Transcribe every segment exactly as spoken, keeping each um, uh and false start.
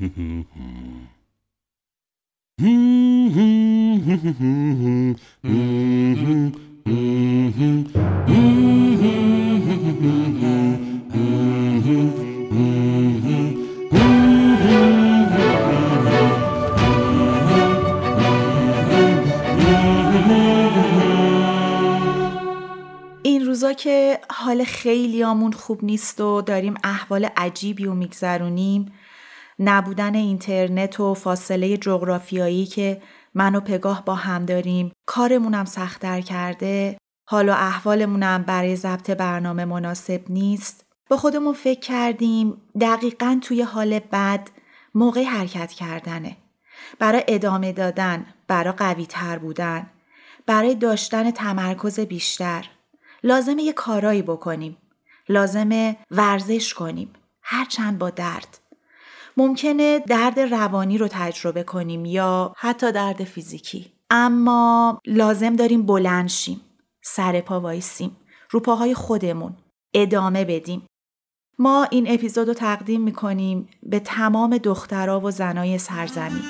این روزا که حال خیلیامون خوب نیست و داریم احوال عجیبی و میگذرونیم، نبودن اینترنت و فاصله جغرافیایی که من و پگاه با هم داریم کارمونم سخت‌تر کرده، حال و احوالمونم برای ضبط برنامه مناسب نیست. با خودمون فکر کردیم دقیقاً توی حال بد موقع حرکت کردنه، برای ادامه دادن، برای قوی تر بودن، برای داشتن تمرکز بیشتر. لازمه یه کارایی بکنیم، لازمه ورزش کنیم، هرچند با درد. ممکنه درد روانی رو تجربه کنیم یا حتی درد فیزیکی، اما لازم داریم بلند شیم، سر پا وایسیم، رو پاهای خودمون ادامه بدیم. ما این اپیزود رو تقدیم میکنیم به تمام دخترها و زنای سرزمین.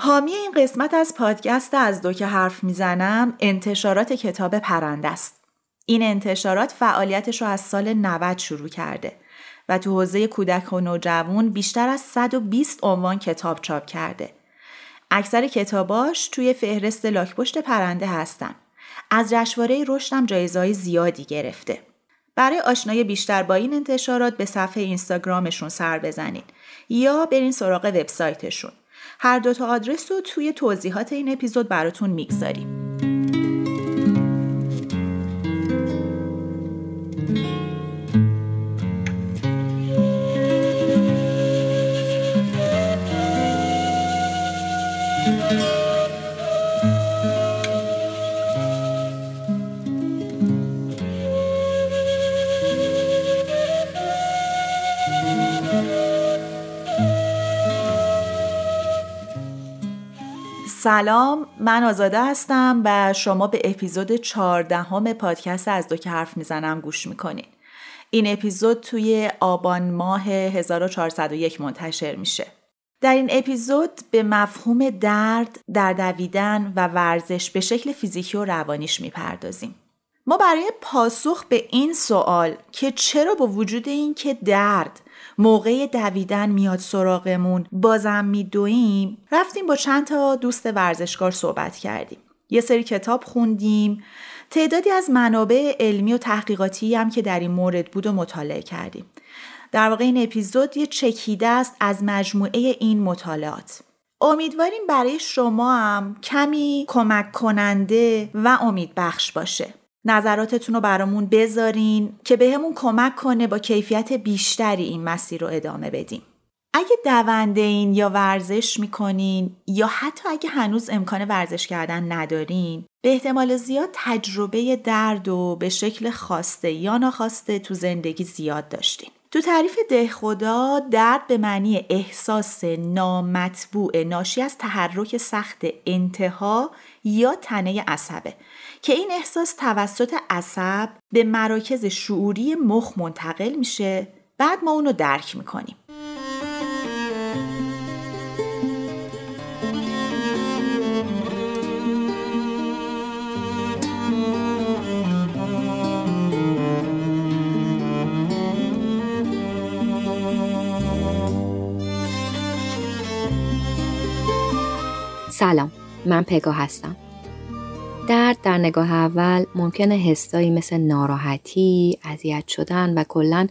حامی این قسمت از پادکست از دو که حرف میزنم انتشارات کتاب پرنده است. این انتشارات فعالیتش رو از سال نود شروع کرده و تو حوزه کودک و نوجوان بیشتر از صد و بیست عنوان کتاب چاپ کرده. اکثر کتاباش توی فهرست لاک‌پشت پرنده هستن. از جشنواره رشد هم جایزه‌های زیادی گرفته. برای آشنایی بیشتر با این انتشارات به صفحه اینستاگرامشون سر بزنید یا برین سراغ وبسایتشون. هر دوتا آدرس رو توی توضیحات این اپیزود براتون میگذاریم. سلام، من آزاده هستم و شما به اپیزود چهاردهم پادکست از دو که حرف میزنم گوش میکنین. این اپیزود توی آبان ماه هزار و چهارصد و یک منتشر میشه. در این اپیزود به مفهوم درد، درد دویدن و ورزش به شکل فیزیکی و روانیش میپردازیم. ما برای پاسخ به این سوال که چرا با وجود این که درد موقع دویدن میاد سراغمون بازم میدویم، رفتیم با چند تا دوست ورزشکار صحبت کردیم، یه سری کتاب خوندیم، تعدادی از منابع علمی و تحقیقاتی هم که در این مورد بود و مطالعه کردیم. در واقع این اپیزود یه چکیده است از مجموعه این مطالعات. امیدواریم برای شما هم کمی کمک کننده و امیدبخش باشه. نظراتتون رو برامون بذارین که بهمون کمک کنه با کیفیت بیشتری این مسیر رو ادامه بدیم. اگه دونده این یا ورزش میکنین یا حتی اگه هنوز امکان ورزش کردن ندارین، به احتمال زیاد تجربه درد و به شکل خواسته یا ناخواسته تو زندگی زیاد داشتین. تو تعریف دهخدا درد به معنی احساس نامطبوع ناشی از تحرک سخت انتها یا تنه عصبه که این احساس توسط عصب به مراکز شعوری مخ منتقل میشه، بعد ما اونو درک میکنیم. سلام، من پگاه هستم. درد در نگاه اول ممکنه حسایی مثل ناراحتی، اذیت شدن و کلن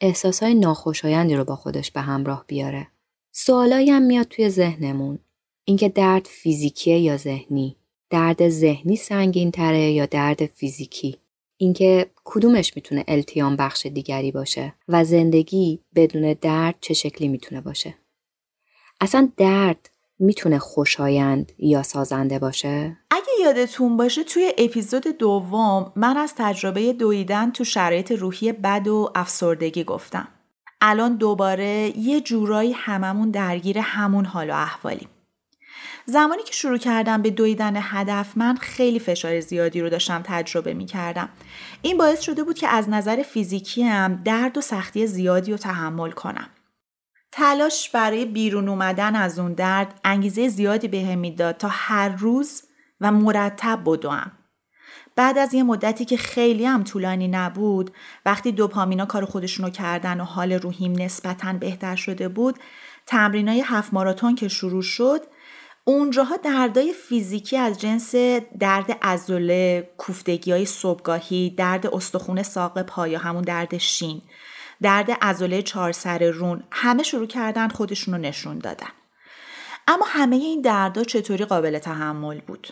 احساسای ناخوشایندی رو با خودش به همراه بیاره. سوالایی هم میاد توی ذهنمون. اینکه درد فیزیکیه یا ذهنی؟ درد ذهنی سنگین‌تره یا درد فیزیکی؟ اینکه کدومش میتونه التیام بخش دیگری باشه و زندگی بدون درد چه شکلی میتونه باشه؟ اصلا درد میتونه خوشایند یا سازنده باشه؟ اگه یادتون باشه توی اپیزود دوم من از تجربه دویدن تو شرایط روحی بد و افسردگی گفتم. الان دوباره یه جورایی هممون درگیر همون حال و احوالیم. زمانی که شروع کردم به دویدن هدف من خیلی فشار زیادی رو داشتم تجربه می کردم. این باعث شده بود که از نظر فیزیکی هم درد و سختی زیادی رو تحمل کنم. تلاش برای بیرون اومدن از اون درد انگیزه زیادی بهم میداد تا هر روز و مرتب بدوم. بعد از یه مدتی که خیلی هم طولانی نبود، وقتی دوپامینا کار خودشونو کردن و حال روحیم نسبتاً بهتر شده بود، تمرینای هفت ماراتون که شروع شد، اونجاها دردای فیزیکی از جنس درد عضله، کوفتگی‌های صبحگاهی، درد استخوان ساق پا یا همون درد شین، درد عضله چهار سر رون، همه شروع کردن خودشونو نشون دادن. اما همه این دردا چطوری قابل تحمل بود؟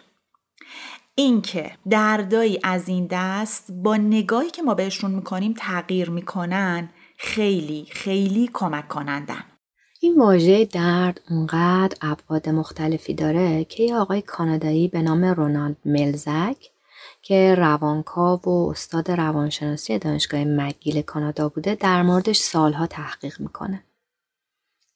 اینکه دردایی از این دست با نگاهی که ما بهشون میکنیم تغییر میکنن خیلی خیلی کمک کنندن. این واژه درد اونقدر ابعاد مختلفی داره که یه آقای کانادایی به نام رونالد ملزک که روانکاو و استاد روانشناسی دانشگاه مکگیل کانادا بوده در موردش سالها تحقیق میکنه.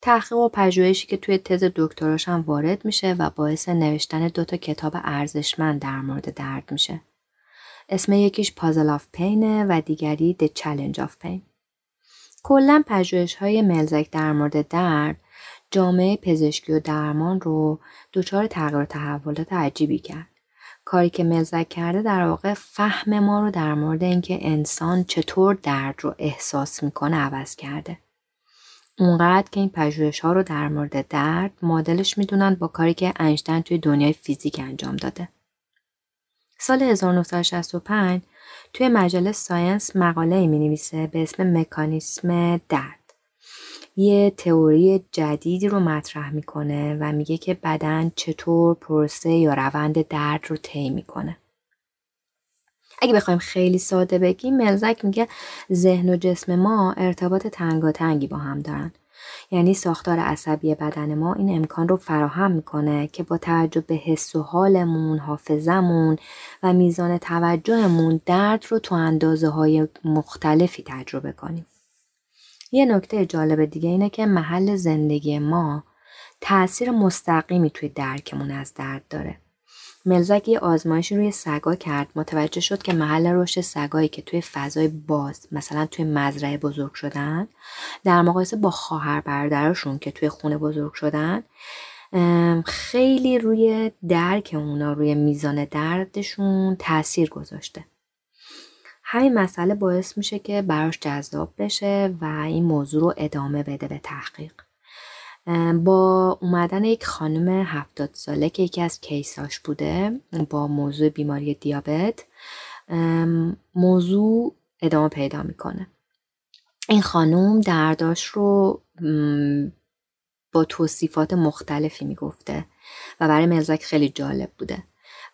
تحقیق و پژوهشی که توی تز دکتراش هم وارد میشه و باعث نوشتن دوتا کتاب ارزشمند در مورد درد میشه. اسم یکیش پازل آف پینه و دیگری د چالنج آف پین. کلاً پژوهش‌های ملزک در مورد درد جامعه پزشکی و درمان رو دچار تغییر و تحولات عجیبی کرد. کاری که ملزک کرده در واقع فهم ما رو در مورد اینکه انسان چطور درد رو احساس میکنه عوض کرده. اونقدر که این پژوهش‌ها رو در مورد درد معادلش میدونن با کاری که انشتین توی دنیای فیزیک انجام داده. سال هزار و نهصد و شصت و پنج توی مجله ساینس مقاله‌ای می‌نویسه به اسم مکانیسم درد. یه تئوری جدیدی رو مطرح می‌کنه و میگه که بدن چطور پروسه یا روند درد رو طی می‌کنه. اگه بخوایم خیلی ساده بگیم، ملزک میگه ذهن و جسم ما ارتباط تنگاتنگی با هم دارن. یعنی ساختار عصبی بدن ما این امکان رو فراهم میکنه که با توجه به حس و حالمون، حافظمون و میزان توجهمون درد رو تو اندازه‌های مختلفی تجربه کنیم. یه نکته جالب دیگه اینه که محل زندگی ما تأثیر مستقیمی توی درکمون از درد داره. ملزک یه آزمایشی روی سگا کرد، متوجه شد که محل رشد سگایی که توی فضای باز مثلا توی مزرعه بزرگ شدن در مقایسه با خواهر برادرشون که توی خونه بزرگ شدن خیلی روی درک اونا، روی میزان دردشون تأثیر گذاشته. همین مسئله باعث میشه که براش جذاب بشه و این موضوع رو ادامه بده به تحقیق. با اومدن یک خانم هفتاد ساله که یکی از کیساش بوده با موضوع بیماری دیابت، موضوع ادامه پیدا میکنه. این خانم درداش رو با توصیفات مختلفی میگفته و برای ملزک خیلی جالب بوده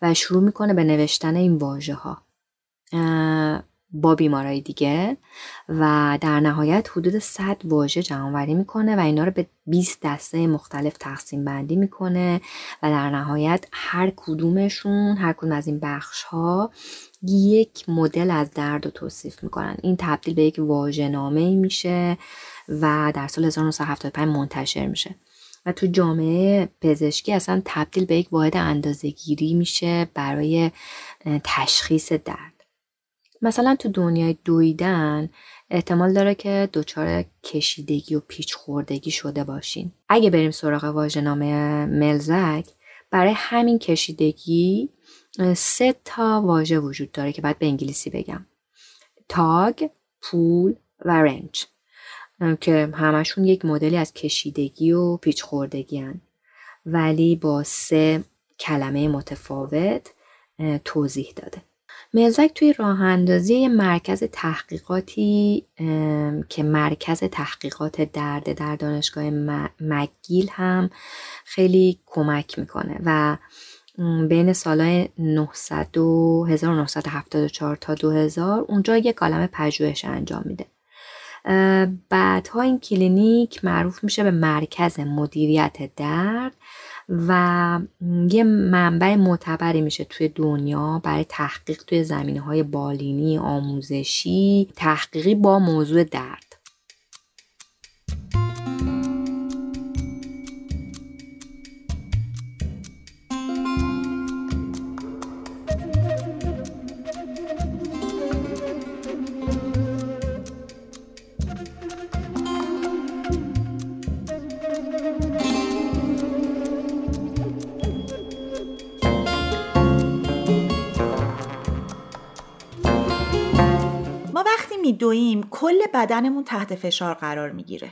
و شروع میکنه به نوشتن این واژه ها با بیمارای دیگه و در نهایت حدود صد واژه جمع‌آوری میکنه و اینا رو به بیست دسته مختلف تقسیم بندی میکنه و در نهایت هر کدومشون هر کدوم از این بخش‌ها یک مدل از درد رو توصیف میکنن. این تبدیل به یک واژه‌نامه‌ای میشه و در سال هزار و نهصد و هفتاد و پنج منتشر میشه و تو جامعه پزشکی اصلا تبدیل به یک واحد اندازه‌گیری میشه برای تشخیص درد. مثلا تو دنیای دویدن احتمال داره که دچار کشیدگی و پیچ خوردگی شده باشین. اگه بریم سراغ واژه‌نامه ملزک، برای همین کشیدگی سه تا واژه وجود داره که باید به انگلیسی بگم. تاگ، پول و رنج که همشون یک مدلی از کشیدگی و پیچ خوردگی هن. ولی با سه کلمه متفاوت توضیح داده. ملزک توی راه اندازی مرکز تحقیقاتی که مرکز تحقیقات درد در دانشگاه مکگیل هم خیلی کمک میکنه و بین سالهای نهصد و هزار و نهصد و هفتاد و چهار تا دو هزار اونجا یک کالمه پژوهش انجام میده. بعدها این کلینیک معروف میشه به مرکز مدیریت درد و یه منبع معتبری میشه توی دنیا برای تحقیق توی زمینه‌های بالینی، آموزشی، تحقیقی با موضوع درد. میدویم کل بدنمون تحت فشار قرار میگیره.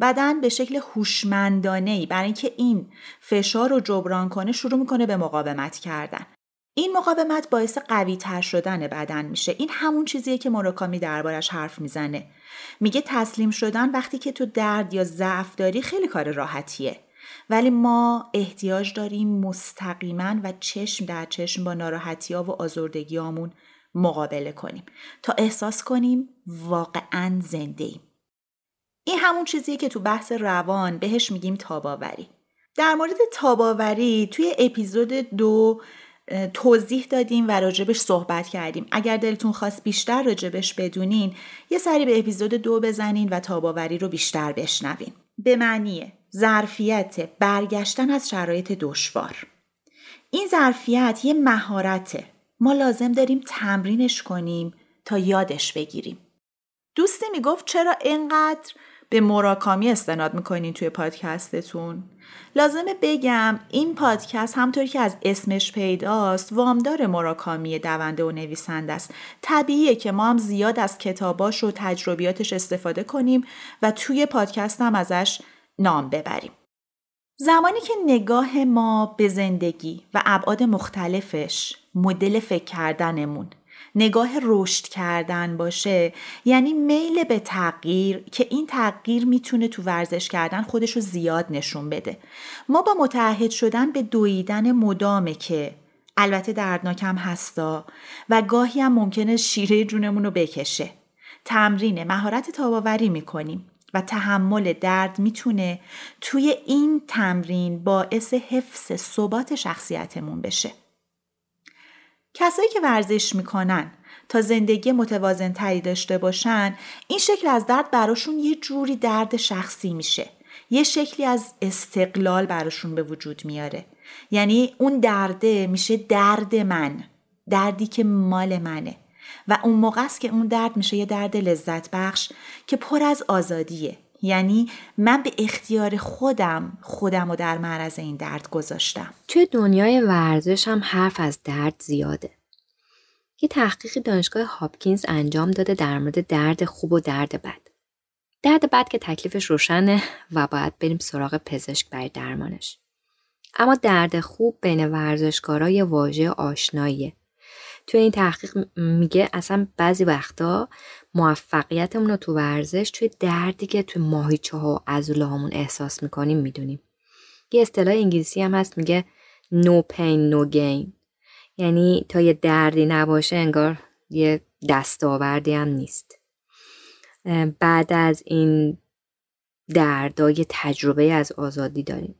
بدن به شکل هوشمندانه‌ای برای اینکه این فشار رو جبران کنه شروع میکنه به مقاومت کردن. این مقاومت باعث قوی‌تر شدن بدن میشه. این همون چیزیه که موراکامی دربارش حرف میزنه. میگه تسلیم شدن وقتی که تو درد یا ضعف داری خیلی کار راحتیه. ولی ما احتیاج داریم مستقیما و چشم در چشم با ناراحتی‌ها و آزردگی‌هامون مقابله کنیم تا احساس کنیم واقعاً زنده‌ایم. این همون چیزیه که تو بحث روان بهش میگیم تاباوری. در مورد تاباوری توی اپیزود دو توضیح دادیم و راجبش صحبت کردیم. اگر دلتون خواست بیشتر راجبش بدونین یه سری به اپیزود دو بزنین و تاباوری رو بیشتر بشنوین. به معنی ظرفیت برگشتن از شرایط دشوار. این ظرفیت یه مهارته. ما لازم داریم تمرینش کنیم تا یادش بگیریم. دوستی میگفت چرا اینقدر به موراکامی استناد میکنین توی پادکستتون؟ لازمه بگم این پادکست همطور که از اسمش پیداست وامدار موراکامی دونده و نویسنده است. طبیعیه که ما هم زیاد از کتاباش و تجربیاتش استفاده کنیم و توی پادکست هم ازش نام ببریم. زمانی که نگاه ما به زندگی و ابعاد مختلفش، مدل فکر کردنمون، نگاه رشد کردن باشه، یعنی میل به تغییر که این تغییر میتونه تو ورزش کردن خودشو زیاد نشون بده. ما با متعهد شدن به دویدن مدامه که البته دردناکم هستا و گاهی هم ممکنه شیره جونمون رو بکشه. تمرین مهارت تاباوری میکنیم. و تحمل درد میتونه توی این تمرین باعث حفظ ثبات شخصیتمون بشه. کسایی که ورزش میکنن تا زندگی متوازن تری داشته باشن این شکل از درد براشون یه جوری درد شخصی میشه. یه شکلی از استقلال براشون به وجود میاره. یعنی اون درده میشه درد من. دردی که مال منه. و اون موقع است که اون درد میشه یه درد لذت بخش که پر از آزادیه. یعنی من به اختیار خودم خودم رو در معرض این درد گذاشتم. توی دنیای ورزش هم حرف از درد زیاده. یه تحقیقی دانشگاه هاپکینز انجام داده در مورد درد خوب و درد بد. درد بد که تکلیفش روشنه و باید بریم سراغ پزشک برای درمانش. اما درد خوب بین ورزشکارا یه واژه آشناییه. توی این تحقیق میگه اصلا بعضی وقتا موفقیتمون رو تو ورزش توی دردی که توی ماهیچه ها و عضله هامون احساس میکنیم میدونیم. یه اصطلاح انگلیسی هم هست میگه no pain no gain. یعنی تا یه دردی نباشه انگار یه دستاوردی هم نیست. بعد از این دردا یه تجربه از آزادی داریم.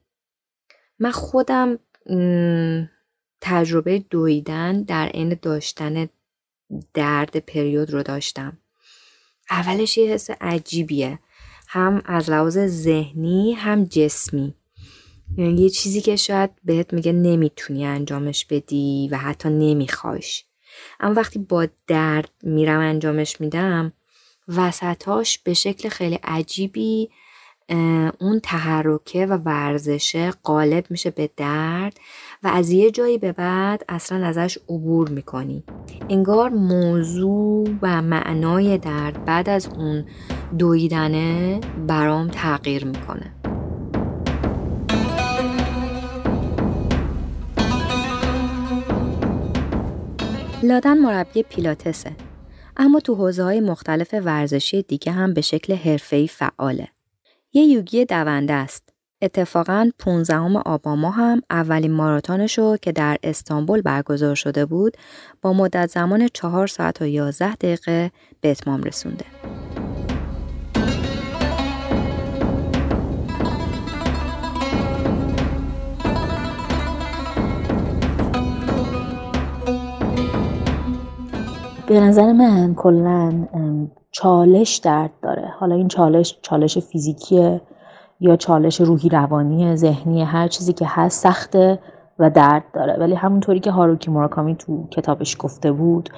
من خودم تجربه دویدن در عین داشتن درد پریود رو داشتم. اولش یه حس عجیبیه، هم از لحاظ ذهنی هم جسمی. یعنی یه چیزی که شاید بهت میگه نمیتونی انجامش بدی و حتی نمیخوایش، اما وقتی با درد میرم انجامش میدم وسطاش به شکل خیلی عجیبی اون تحرکه و ورزشه غالب میشه به درد و از یه جایی به بعد اصلا ازش عبور میکنی. انگار موضوع و معنای درد بعد از اون دویدنه برام تغییر میکنه. لادن مربی پیلاتسه، اما تو حوزه‌های مختلف ورزشی دیگه هم به شکل حرفه‌ای فعاله. یه یوگی دونده است. اتفاقاً پانزدهم آبان ماه هم اولین ماراتونشو که در استانبول برگزار شده بود با مدت زمان چهار ساعت و یازده دقیقه به اتمام رسونده. به نظر من کلاً چالش درد داره. حالا این چالش چالش فیزیکیه یا چالش روحی روانی ذهنی، هر چیزی که هست سخته و درد داره، ولی همونطوری که هاروکی موراکامی تو کتابش گفته بود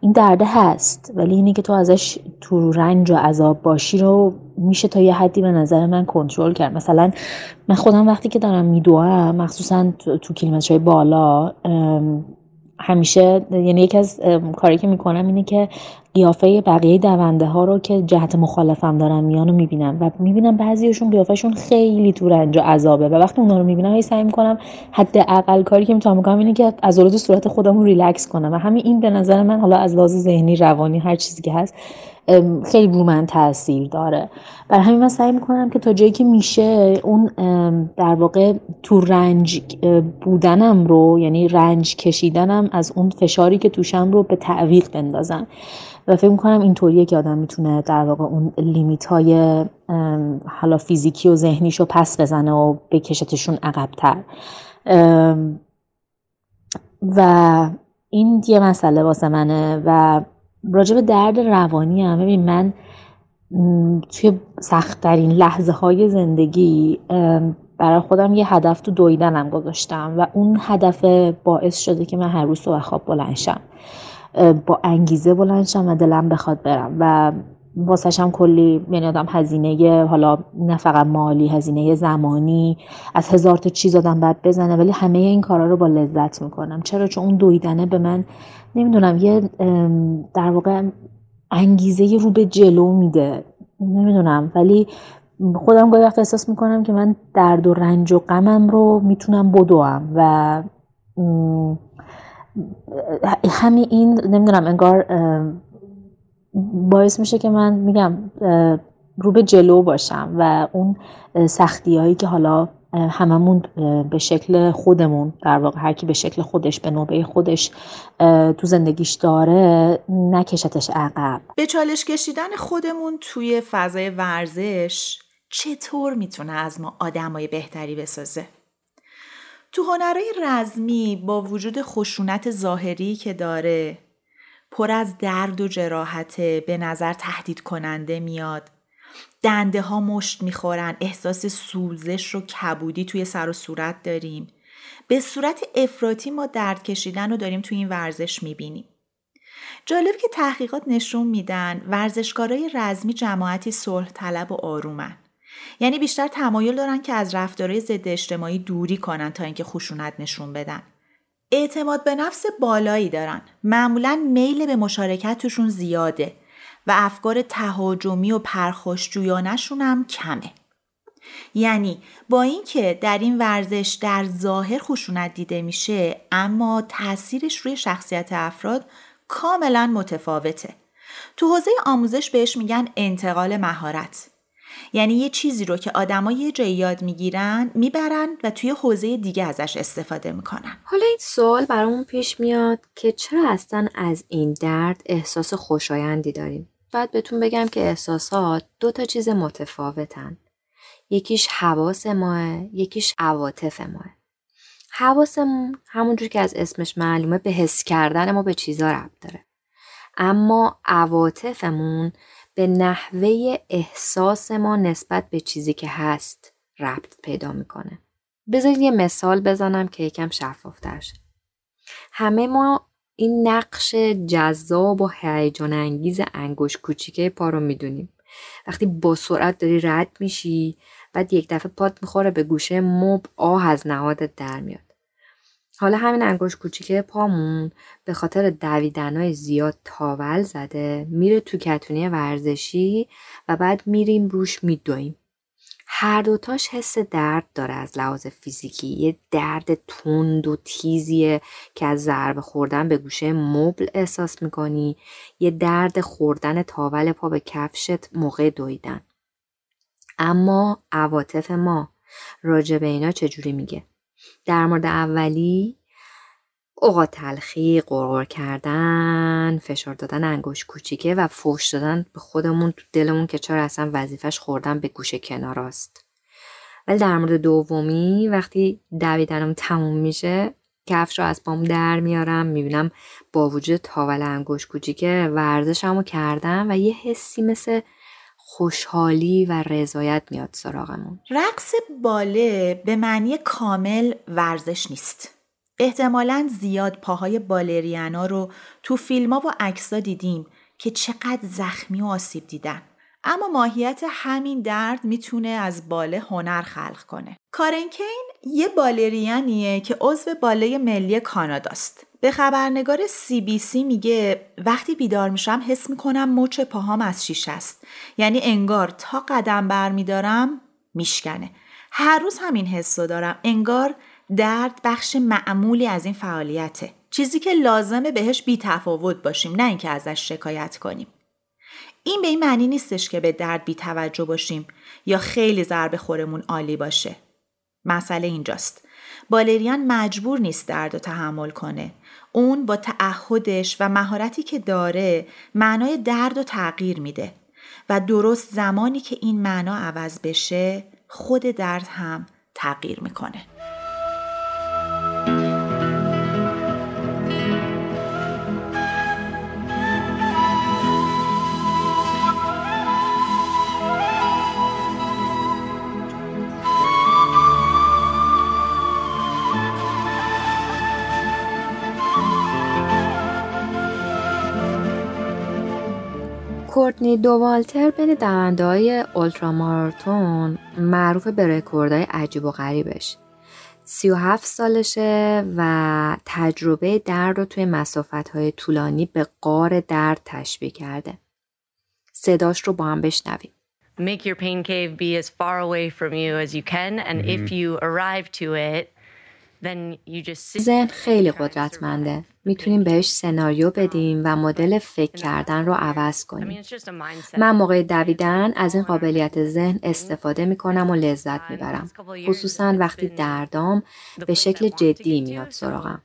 این درده هست، ولی اینی که تو ازش تو رنج و عذاب باشی رو میشه تا یه حدی به نظر من کنترل کرد. مثلا من خودم وقتی که دارم میدوام مخصوصا تو, تو کیلومترهای بالا همیشه، یعنی یکی از کاری که میکنم اینه که قیافه بقیه دونده ها رو که جهت مخالفم دارن میان رو میبینم و میبینم بعضیشون قیافهشون خیلی تو رنج و عذابه و وقتی اونا رو میبینم هی سعی میکنم حداقل کاری که میتونم بکنم اینه که عضلات صورت خودم رو ریلکس کنم و همین این به نظر من حالا از لحاظ ذهنی روانی هر چیزی که هست خیلی رو من تاثیر داره. برای همین من سعی میکنم که تا جایی که میشه اون در واقع تو رنج بودنم رو، یعنی رنج کشیدنم از اون فشاری که توشم رو به تعویق بندازم و فکر میکنم اینطوریه که آدم میتونه در واقع اون لیمیت های حالا فیزیکی و ذهنیش رو پس بزنه و بکشتشون عقب‌تر. و این یه مسئله واسه منه. و راجع به درد روانی هم ببین، من توی سخت‌ترین لحظه‌های زندگی برای خودم یه هدف تو دویدنم گذاشتم و اون هدف باعث شده که من هر روز صبح خواب بلند شم، با انگیزه بلند شم و دلم بخواد برم و واسهش هم کلی، یعنی آدم هزینه حالا نه فقط مالی، هزینه زمانی، از هزار تا چیز آدم باید بزنه، ولی همه این کارا رو با لذت میکنم. چرا؟ چون اون دویدنه به من نمیدونم یه در واقع انگیزه یه رو به جلو میده، نمیدونم، ولی خودم گاهی وقت احساس میکنم که من درد و رنج و غمم رو میتونم بدوم و همین این نمیدونم انگار باعث میشه که من میگم رو به جلو باشم و اون سختی هایی که حالا هممون به شکل خودمون در واقع هر کی به شکل خودش به نوبه خودش تو زندگیش داره نکشتش عقب. به چالش کشیدن خودمون توی فضای ورزش چطور میتونه از ما آدمای بهتری بسازه؟ تو هنرهای رزمی با وجود خشونت ظاهری که داره، پر از درد و جراحت، به نظر تهدید کننده میاد، دنده ها مشت میخورن، احساس سوزش و کبودی توی سر و صورت داریم. به صورت افراطی ما درد کشیدن رو داریم توی این ورزش میبینیم. جالب که تحقیقات نشون میدن ورزشکارای رزمی جماعتی صلح طلب و آرومن، یعنی بیشتر تمایل دارن که از رفتارهای ضد اجتماعی دوری کنن تا اینکه خشونت نشون بدن. اعتماد به نفس بالایی دارن، معمولاً میل به مشارکت توشون زیاده و افکار تهاجمی و پرخاشجویانه‌شون هم کمه. یعنی با اینکه در این ورزش در ظاهر خشونت دیده میشه، اما تأثیرش روی شخصیت افراد کاملاً متفاوته. تو حوزه آموزش بهش میگن انتقال مهارت. یعنی یه چیزی رو که آدم‌ها یه جایی یاد میگیرن، میبرن و توی حوزه دیگه ازش استفاده میکنن. حالا این سوال برامون پیش میاد که چرا اصلا از این درد احساس خوشایندی داریم؟ باید بهتون بگم که احساسات دو تا چیز متفاوتن. یکیش حواس ماه، یکیش عواطف ماه. حواسمون همونجور که از اسمش معلومه به حس کردن ما به چیزا ربط داره. اما عواطفمون به نحوه احساس ما نسبت به چیزی که هست ربط پیدا میکنه. بذارید یه مثال بزنم که یکم شفافتر شه. همه ما این نقش جذاب و هیجان انگیز انگشت کوچیکه پا رو میدونیم. وقتی با سرعت داری رد میشی، بعد یک دفعه پات میخوره به گوشه مبل، آه از نهادت در میاد. حالا همین انگشت کوچیکه پامون به خاطر دویدنای زیاد تاول زده، میره تو کتونی ورزشی و بعد میریم روش میدویم. هر دوتاش حس درد داره. از لحاظ فیزیکی یه درد تند و تیزیه که از ضربه خوردن به گوشه مبل احساس میکنی، یه درد خوردن تاول پا به کفشت موقع دویدن. اما عواطف ما راجع به اینا چجوری میگه؟ در مورد اولی اوقات تلخی، غرغر کردن، فشار دادن انگوش کوچیکه و فوش دادن به خودمون تو دلمون که چرا اصلا وظیفش خوردن به گوشه کناراست. ولی در مورد دومی وقتی دویدنم تموم میشه کفش رو از پام در میارم، میبینم با وجود تاول انگوش کوچیکه ورزشمو کردم و یه حسی مثل خوشحالی و رضایت میاد سراغمون. رقص باله به معنی کامل ورزش نیست. احتمالاً زیاد پاهای بالرینا رو تو فیلم‌ها و عکس‌ها دیدیم که چقدر زخمی و آسیب دیدن. اما ماهیت همین درد میتونه از باله هنر خلق کنه. کارن کین یه بالرینیه که عضو باله ملی کاناداست. به خبرنگار سی بی سی میگه وقتی بیدار میشم حس میکنم مچ پاهام از شیشه است. یعنی انگار تا قدم برمیدارم میشکنه. هر روز همین حسو دارم. انگار درد بخش معمولی از این فعالیته، چیزی که لازمه بهش بی تفاوت باشیم، نه اینکه ازش شکایت کنیم. این به این معنی نیستش که به درد بی توجه باشیم یا خیلی ضربه خورمون عالی باشه. مسئله اینجاست، بالرین مجبور نیست درد رو تحمل کنه. اون با تعهدش و مهارتی که داره معنای درد رو تغییر میده و درست زمانی که این معنا عوض بشه خود درد هم تغییر میکنه. کورتنی دوالتر بین دونده‌های اولتراماراتون معروف به رکوردهای عجیب و غریبش. سی و هفت سالشه و تجربه درد رو توی مسافت‌های طولانی به غار درد تشبیه کرده. صداش رو با هم بشنویم. Make your pain cave be as far away from you as you can and if you arrive to it then you just sit. ذهن خیلی قدرتمنده. میتونیم بهش سناریو بدیم و مدل فکر کردن رو عوض کنیم. من موقع دویدن از این قابلیت ذهن استفاده میکنم و لذت میبرم، خصوصا وقتی دردام به شکل جدی میاد سراغم.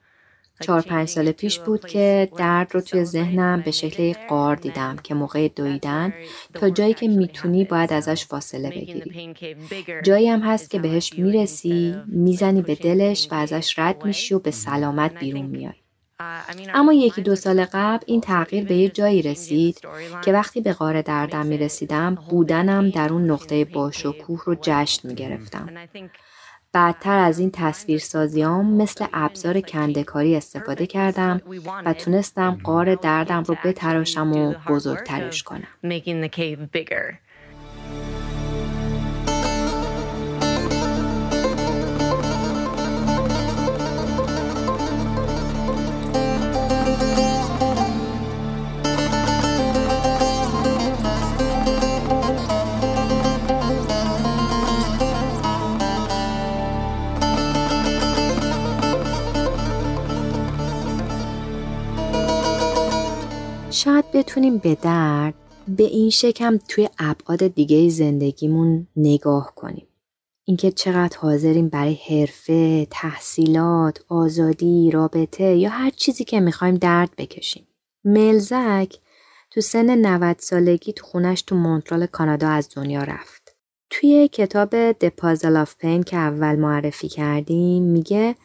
چهار پنج سال پیش بود که درد رو توی ذهنم به شکل غار دیدم که موقع دویدن تا جایی که میتونی باید ازش فاصله بگیری. جایی هم هست که بهش میرسی، میزنی به دلش و ازش رد میشی و به سلامت بیرون میای. اما یکی دو سال قبل این تغییر به یه جایی رسید که وقتی به غار دردم می رسیدم بودنم در اون نقطه باشکوه رو جشن می گرفتم. بعدتر از این تصویرسازیام مثل ابزار کنده‌کاری استفاده کردم و تونستم غار دردم رو بتراشم و بزرگترش کنم. شاید بتونیم به درد به این شکم توی ابعاد دیگه زندگیمون نگاه کنیم. اینکه چقدر حاضریم برای حرفه، تحصیلات، آزادی، رابطه یا هر چیزی که میخوایم درد بکشیم. ملزک تو سن نود سالگی تو خونش تو مونترال کانادا از دنیا رفت. توی کتاب The Puzzle of Pain که اول معرفی کردیم میگه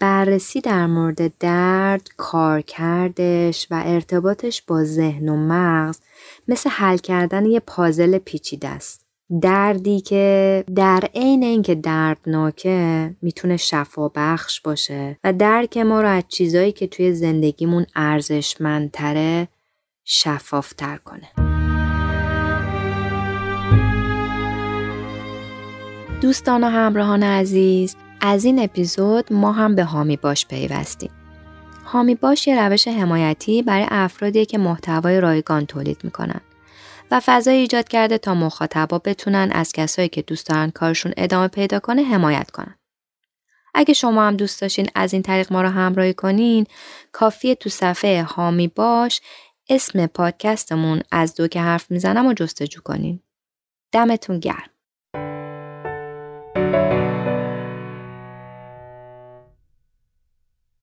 بررسی در مورد درد، کارکردش و ارتباطش با ذهن و مغز مثل حل کردن یه پازل پیچیده است. دردی که در عین اینکه دردناکه میتونه شفابخش باشه و درک ما رو از چیزایی که توی زندگیمون ارزشمندتره شفافتر کنه. دوستان و همراهان عزیز، از این اپیزود ما هم به حامی باش پیوستیم. حامی باش یه روش حمایتی برای افرادی که محتوای رایگان تولید میکنن و فضای ایجاد کرده تا مخاطبا بتونن از کسایی که دوست دارن کارشون ادامه پیدا کنه حمایت کنن. اگه شما هم دوست داشتین از این طریق ما رو همراهی کنین، کافیه تو صفحه حامی باش اسم پادکستمون از دو که حرف میزنم و جستجو کنین. دمتون گرم.